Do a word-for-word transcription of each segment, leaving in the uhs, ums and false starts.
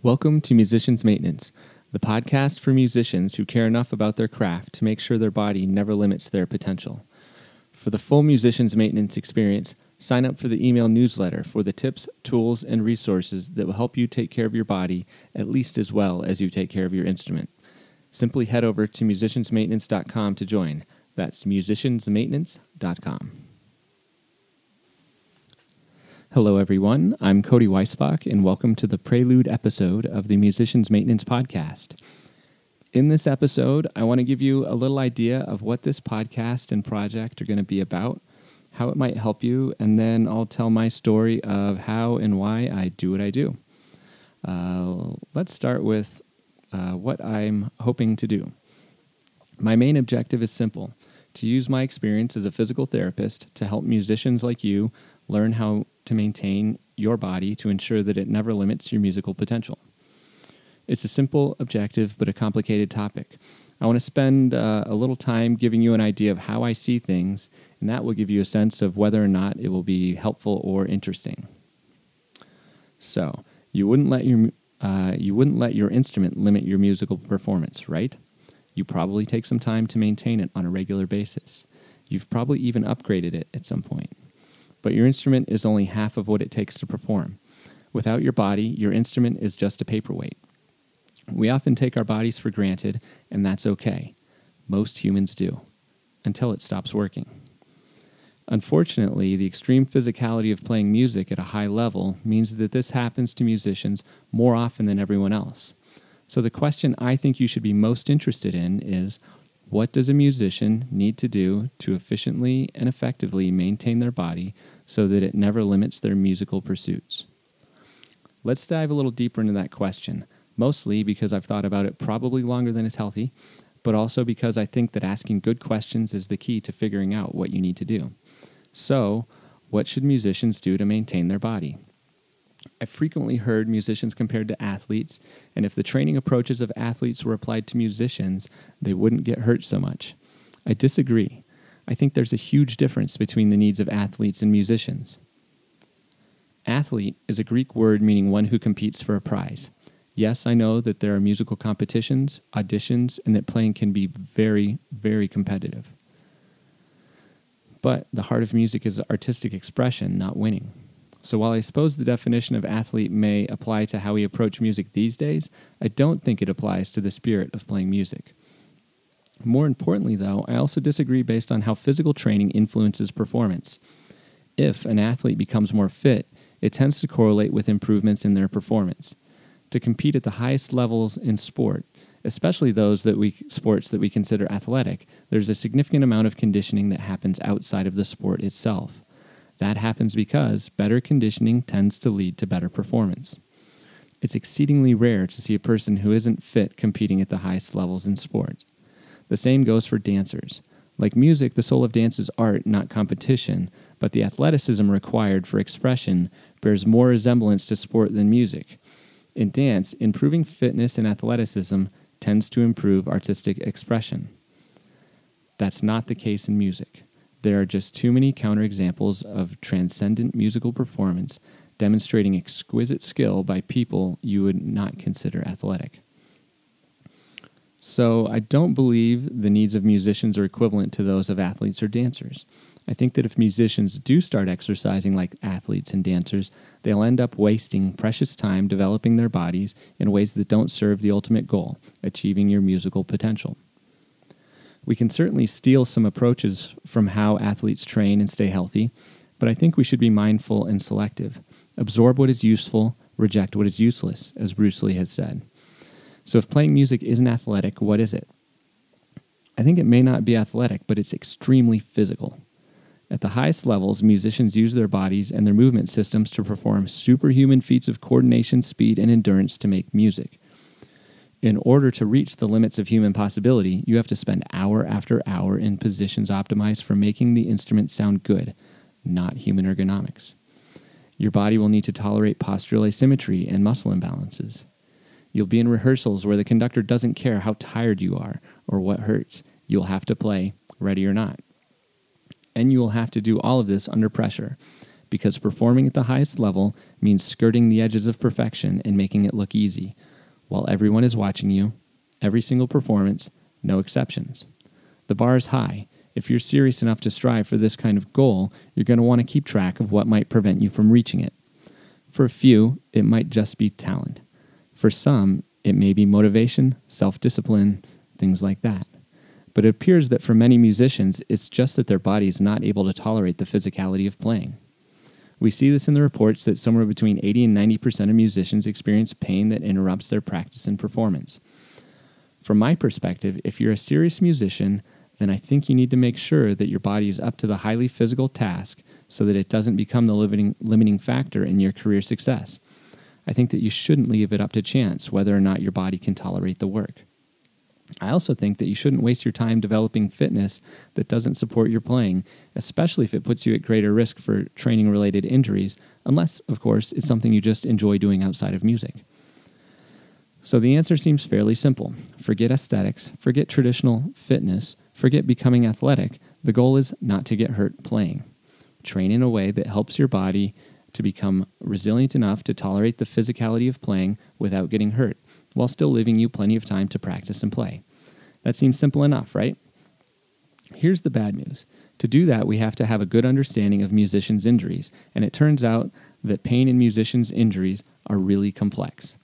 Welcome to Musicians Maintenance, the podcast for musicians who care enough about their craft to make sure their body never limits their potential. For the full Musicians Maintenance experience, sign up for the email newsletter for the tips, tools, and resources that will help you take care of your body at least as well as you take care of your instrument. Simply head over to musicians maintenance dot com to join. That's musicians maintenance dot com. Hello, everyone. I'm Cody Weisbach, and welcome to the prelude episode of the Musicians Maintenance Podcast. In this episode, I want to give you a little idea of what this podcast and project are going to be about, how it might help you, and then I'll tell my story of how and why I do what I do. Uh, let's start with uh, what I'm hoping to do. My main objective is simple: to use my experience as a physical therapist to help musicians like you learn how to maintain your body to ensure that it never limits your musical potential. It's a simple objective, but a complicated topic. I want to spend uh, a little time giving you an idea of how I see things, and that will give you a sense of whether or not it will be helpful or interesting. So, you wouldn't let your uh, you wouldn't let your instrument limit your musical performance, right? You probably take some time to maintain it on a regular basis. You've probably even upgraded it at some point. But your instrument is only half of what it takes to perform. Without your body, your instrument is just a paperweight. We often take our bodies for granted, and that's okay. Most humans do, until it stops working. Unfortunately, the extreme physicality of playing music at a high level means that this happens to musicians more often than everyone else. So the question I think you should be most interested in is, what does a musician need to do to efficiently and effectively maintain their body so that it never limits their musical pursuits? Let's dive a little deeper into that question, mostly because I've thought about it probably longer than is healthy, but also because I think that asking good questions is the key to figuring out what you need to do. So, what should musicians do to maintain their body? I've frequently heard musicians compared to athletes, and if the training approaches of athletes were applied to musicians, they wouldn't get hurt so much. I disagree. I think there's a huge difference between the needs of athletes and musicians. Athlete is a Greek word meaning one who competes for a prize. Yes, I know that there are musical competitions, auditions, and that playing can be very, very competitive. But the heart of music is artistic expression, not winning. So while I suppose the definition of athlete may apply to how we approach music these days, I don't think it applies to the spirit of playing music. More importantly, though, I also disagree based on how physical training influences performance. If an athlete becomes more fit, it tends to correlate with improvements in their performance. To compete at the highest levels in sport, especially those that we sports that we consider athletic, there's a significant amount of conditioning that happens outside of the sport itself. That happens because better conditioning tends to lead to better performance. It's exceedingly rare to see a person who isn't fit competing at the highest levels in sport. The same goes for dancers. Like music, the soul of dance is art, not competition, but the athleticism required for expression bears more resemblance to sport than music. In dance, improving fitness and athleticism tends to improve artistic expression. That's not the case in music. There are just too many counterexamples of transcendent musical performance demonstrating exquisite skill by people you would not consider athletic. So I don't believe the needs of musicians are equivalent to those of athletes or dancers. I think that if musicians do start exercising like athletes and dancers, they'll end up wasting precious time developing their bodies in ways that don't serve the ultimate goal, achieving your musical potential. We can certainly steal some approaches from how athletes train and stay healthy, but I think we should be mindful and selective. Absorb what is useful, reject what is useless, as Bruce Lee has said. So if playing music isn't athletic, what is it? I think it may not be athletic, but it's extremely physical. At the highest levels, musicians use their bodies and their movement systems to perform superhuman feats of coordination, speed, and endurance to make music. In order to reach the limits of human possibility, you have to spend hour after hour in positions optimized for making the instrument sound good, not human ergonomics. Your body will need to tolerate postural asymmetry and muscle imbalances. You'll be in rehearsals where the conductor doesn't care how tired you are or what hurts. You'll have to play, ready or not. And you will have to do all of this under pressure. because performing at the highest level means skirting the edges of perfection and making it look easy, while everyone is watching you, every single performance, no exceptions. The bar is high. If you're serious enough to strive for this kind of goal, you're going to want to keep track of what might prevent you from reaching it. For a few, it might just be talent. For some, it may be motivation, self-discipline, things like that. But it appears that for many musicians, it's just that their body is not able to tolerate the physicality of playing. We see this in the reports that somewhere between eighty and ninety percent of musicians experience pain that interrupts their practice and performance. From my perspective, if you're a serious musician, then I think you need to make sure that your body is up to the highly physical task so that it doesn't become the limiting, limiting factor in your career success. I think that you shouldn't leave it up to chance whether or not your body can tolerate the work. I also think that you shouldn't waste your time developing fitness that doesn't support your playing, especially if it puts you at greater risk for training-related injuries, unless, of course, it's something you just enjoy doing outside of music. So the answer seems fairly simple. Forget aesthetics, forget traditional fitness, forget becoming athletic. The goal is not to get hurt playing. Train in a way that helps your body to become resilient enough to tolerate the physicality of playing without getting hurt, while still leaving you plenty of time to practice and play. That seems simple enough, right? Here's the bad news. To do that, we have to have a good understanding of musicians' injuries, and it turns out that pain in musicians' injuries are really complex.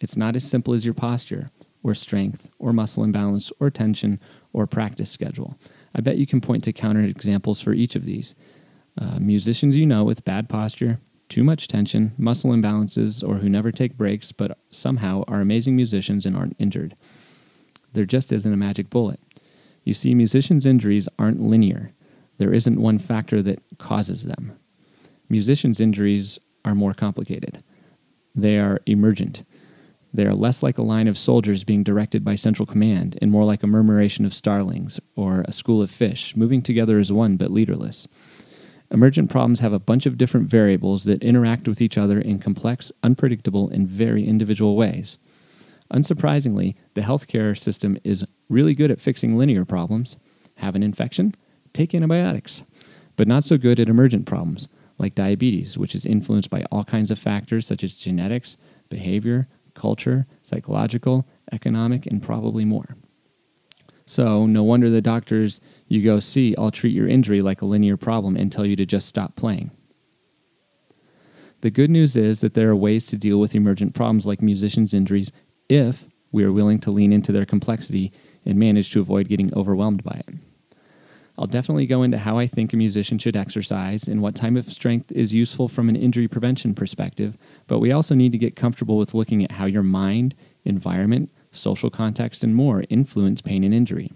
It's not as simple as your posture, or strength, or muscle imbalance, or tension, or practice schedule. I bet you can point to counterexamples for each of these. Uh, musicians you know with bad posture, too much tension, muscle imbalances, or who never take breaks but somehow are amazing musicians and aren't injured. There just isn't a magic bullet. You see, musicians' injuries aren't linear. There isn't one factor that causes them. Musicians' injuries are more complicated. They are emergent. They are less like a line of soldiers being directed by central command and more like a murmuration of starlings or a school of fish, moving together as one but leaderless. Emergent problems have a bunch of different variables that interact with each other in complex, unpredictable, and very individual ways. Unsurprisingly, the healthcare system is really good at fixing linear problems. Have an infection? Take antibiotics. But not so good at emergent problems, like diabetes, which is influenced by all kinds of factors such as genetics, behavior, culture, psychological, economic, and probably more. So, no wonder the doctors you go see all treat your injury like a linear problem and tell you to just stop playing. The good news is that there are ways to deal with emergent problems like musicians' injuries if we are willing to lean into their complexity and manage to avoid getting overwhelmed by it. I'll definitely go into how I think a musician should exercise and what type of strength is useful from an injury prevention perspective, but we also need to get comfortable with looking at how your mind, environment, social context, and more influence pain and injury.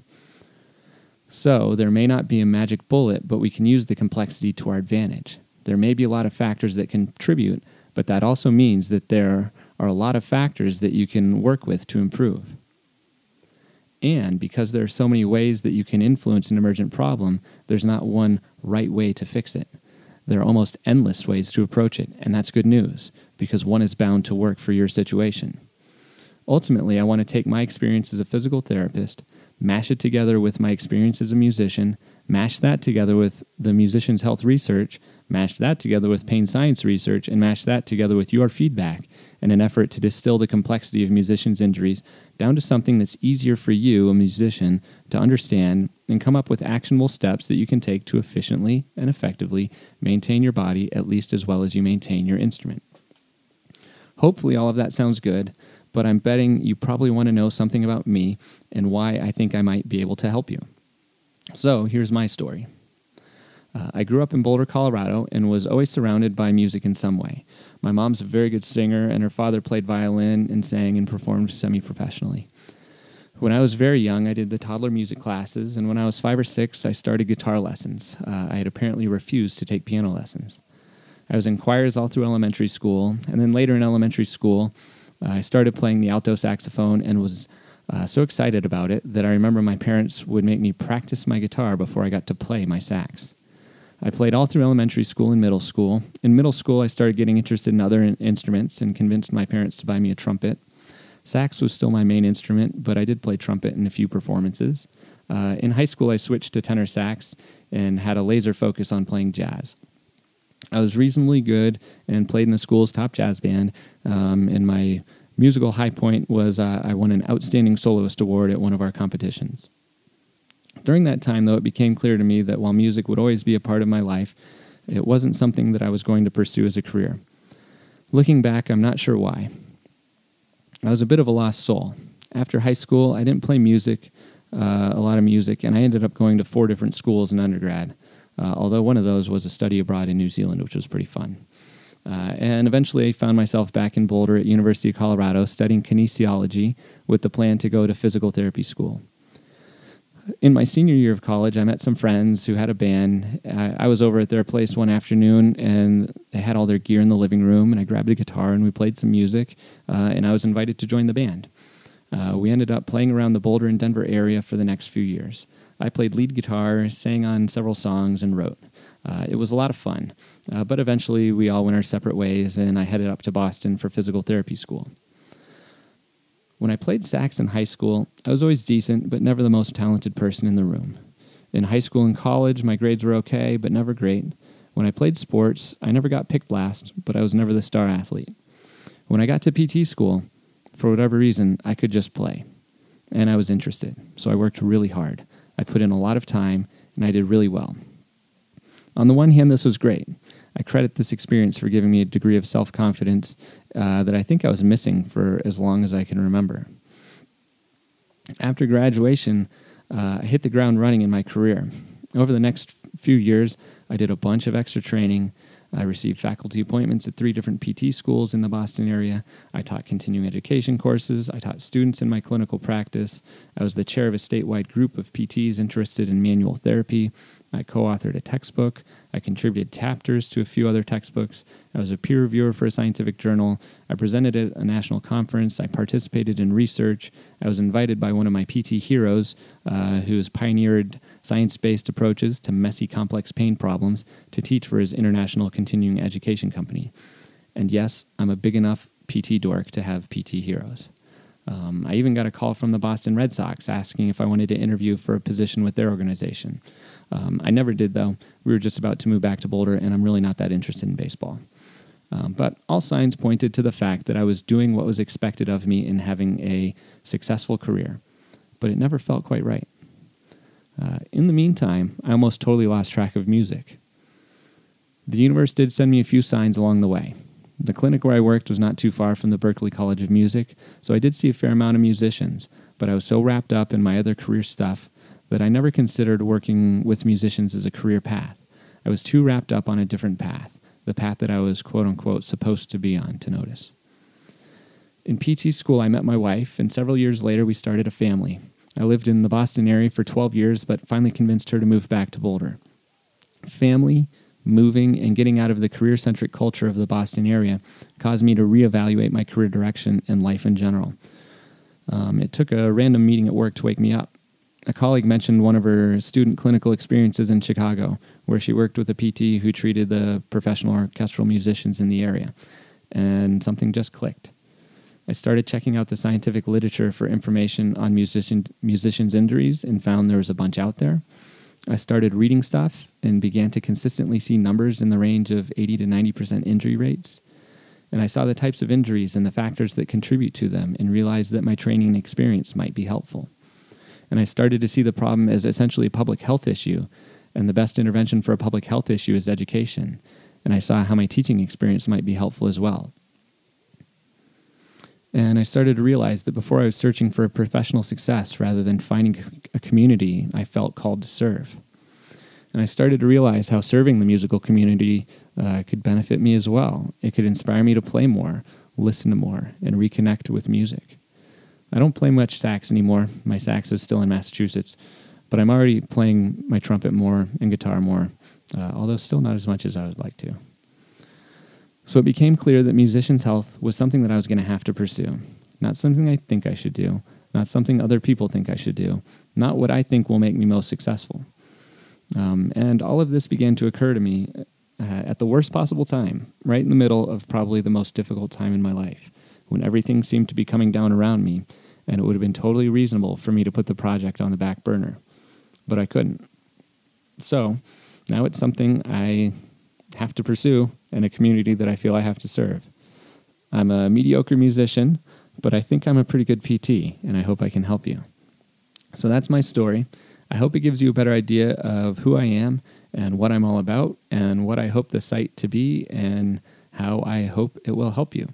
So, there may not be a magic bullet, but we can use the complexity to our advantage. There may be a lot of factors that contribute, but that also means that there are a lot of factors that you can work with to improve. And because there are so many ways that you can influence an emergent problem, there's not one right way to fix it. There are almost endless ways to approach it, and that's good news, because one is bound to work for your situation. Ultimately, I want to take my experience as a physical therapist, mash it together with my experience as a musician, mash that together with the musician's health research, mash that together with pain science research, and mash that together with your feedback in an effort to distill the complexity of musicians' injuries down to something that's easier for you, a musician, to understand and come up with actionable steps that you can take to efficiently and effectively maintain your body at least as well as you maintain your instrument. Hopefully all of that sounds good, but I'm betting you probably want to know something about me and why I think I might be able to help you. So here's my story. Uh, I grew up in Boulder, Colorado, and was always surrounded by music in some way. My mom's a very good singer, and her father played violin and sang and performed semi-professionally. When I was very young, I did the toddler music classes, and when I was five or six, I started guitar lessons. Uh, I had apparently refused to take piano lessons. I was in choirs all through elementary school, and then later in elementary school, I started playing the alto saxophone and was uh, so excited about it that I remember my parents would make me practice my guitar before I got to play my sax. I played all through elementary school and middle school. In middle school, I started getting interested in other in- instruments and convinced my parents to buy me a trumpet. Sax was still my main instrument, but I did play trumpet in a few performances. Uh, in high school, I switched to tenor sax and had a laser focus on playing jazz. I was reasonably good and played in the school's top jazz band. Um, and my musical high point was uh, I won an Outstanding Soloist Award at one of our competitions. During that time, though, it became clear to me that while music would always be a part of my life, it wasn't something that I was going to pursue as a career. Looking back, I'm not sure why. I was a bit of a lost soul. After high school, I didn't play music, uh, a lot of music, and I ended up going to four different schools in undergrad, uh, although one of those was a study abroad in New Zealand, which was pretty fun. Uh, and eventually I found myself back in Boulder at University of Colorado studying kinesiology with the plan to go to physical therapy school. In my senior year of college, I met some friends who had a band. I, I was over at their place one afternoon, and they had all their gear in the living room, and I grabbed a guitar, and we played some music, uh, and I was invited to join the band. Uh, we ended up playing around the Boulder and Denver area for the next few years. I played lead guitar, sang on several songs, and wrote. Uh, it was a lot of fun, uh, but eventually we all went our separate ways, and I headed up to Boston for physical therapy school. When I played sax in high school, I was always decent, but never the most talented person in the room. In high school and college, my grades were okay, but never great. When I played sports, I never got pick blast, but I was never the star athlete. When I got to P T school, for whatever reason, I could just play. And I was interested, so I worked really hard. I put in a lot of time, and I did really well. On the one hand, this was great. I credit this experience for giving me a degree of self-confidence uh, that I think I was missing for as long as I can remember. After graduation, uh, I hit the ground running in my career. Over the next few years, I did a bunch of extra training. I received faculty appointments at three different P T schools in the Boston area. I taught continuing education courses. I taught students in my clinical practice. I was the chair of a statewide group of P Ts interested in manual therapy. I co-authored a textbook. I contributed chapters to a few other textbooks. I was a peer reviewer for a scientific journal. I presented at a national conference. I participated in research. I was invited by one of my P T heroes, uh, who has pioneered science-based approaches to messy, complex pain problems, to teach for his international continuing education company. And yes, I'm a big enough P T dork to have P T heroes. Um, I even got a call from the Boston Red Sox asking if I wanted to interview for a position with their organization. Um, I never did, though. We were just about to move back to Boulder, and I'm really not that interested in baseball. Um, but all signs pointed to the fact that I was doing what was expected of me in having a successful career, but it never felt quite right. Uh, in the meantime, I almost totally lost track of music. The universe did send me a few signs along the way. The clinic where I worked was not too far from the Berklee College of Music, so I did see a fair amount of musicians, but I was so wrapped up in my other career stuff that I never considered working with musicians as a career path. I was too wrapped up on a different path, the path that I was quote-unquote supposed to be on, to notice. In P T school, I met my wife, and several years later, we started a family. I lived in the Boston area for twelve years, but finally convinced her to move back to Boulder. Family, moving, and getting out of the career-centric culture of the Boston area caused me to reevaluate my career direction and life in general. Um, it took a random meeting at work to wake me up. A colleague mentioned one of her student clinical experiences in Chicago, where she worked with a P T who treated the professional orchestral musicians in the area, and something just clicked. I started checking out the scientific literature for information on musician, musicians' injuries and found there was a bunch out there. I started reading stuff and began to consistently see numbers in the range of eighty to ninety percent injury rates. And I saw the types of injuries and the factors that contribute to them and realized that my training and experience might be helpful. And I started to see the problem as essentially a public health issue, and the best intervention for a public health issue is education. And I saw how my teaching experience might be helpful as well. And I started to realize that before I was searching for a professional success rather than finding a community I felt called to serve. And I started to realize how serving the musical community uh, could benefit me as well. It could inspire me to play more, listen to more, and reconnect with music. I don't play much sax anymore. My sax is still in Massachusetts, but I'm already playing my trumpet more and guitar more, uh, although still not as much as I would like to. So it became clear that musicians' health was something that I was going to have to pursue. Not something I think I should do, not something other people think I should do, not what I think will make me most successful. Um, and all of this began to occur to me uh, at the worst possible time, right in the middle of probably the most difficult time in my life, when everything seemed to be coming down around me, and it would have been totally reasonable for me to put the project on the back burner. But I couldn't. So now it's something I have to pursue and a community that I feel I have to serve. I'm a mediocre musician, but I think I'm a pretty good P T, and I hope I can help you. So that's my story. I hope it gives you a better idea of who I am and what I'm all about and what I hope the site to be and how I hope it will help you.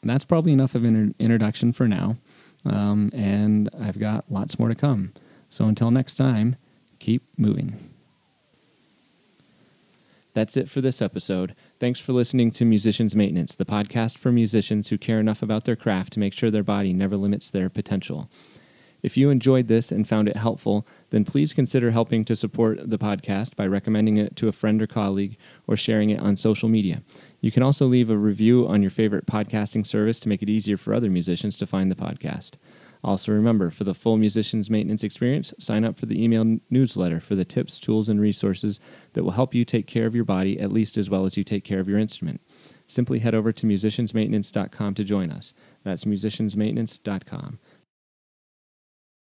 And that's probably enough of an introduction for now, um, and I've got lots more to come. So until next time, keep moving. That's it for this episode. Thanks for listening to Musicians Maintenance, the podcast for musicians who care enough about their craft to make sure their body never limits their potential. If you enjoyed this and found it helpful, then please consider helping to support the podcast by recommending it to a friend or colleague or sharing it on social media. You can also leave a review on your favorite podcasting service to make it easier for other musicians to find the podcast. Also remember, for the full Musicians Maintenance experience, sign up for the email newsletter for the tips, tools, and resources that will help you take care of your body at least as well as you take care of your instrument. Simply head over to musicians maintenance dot com to join us. That's musicians maintenance dot com.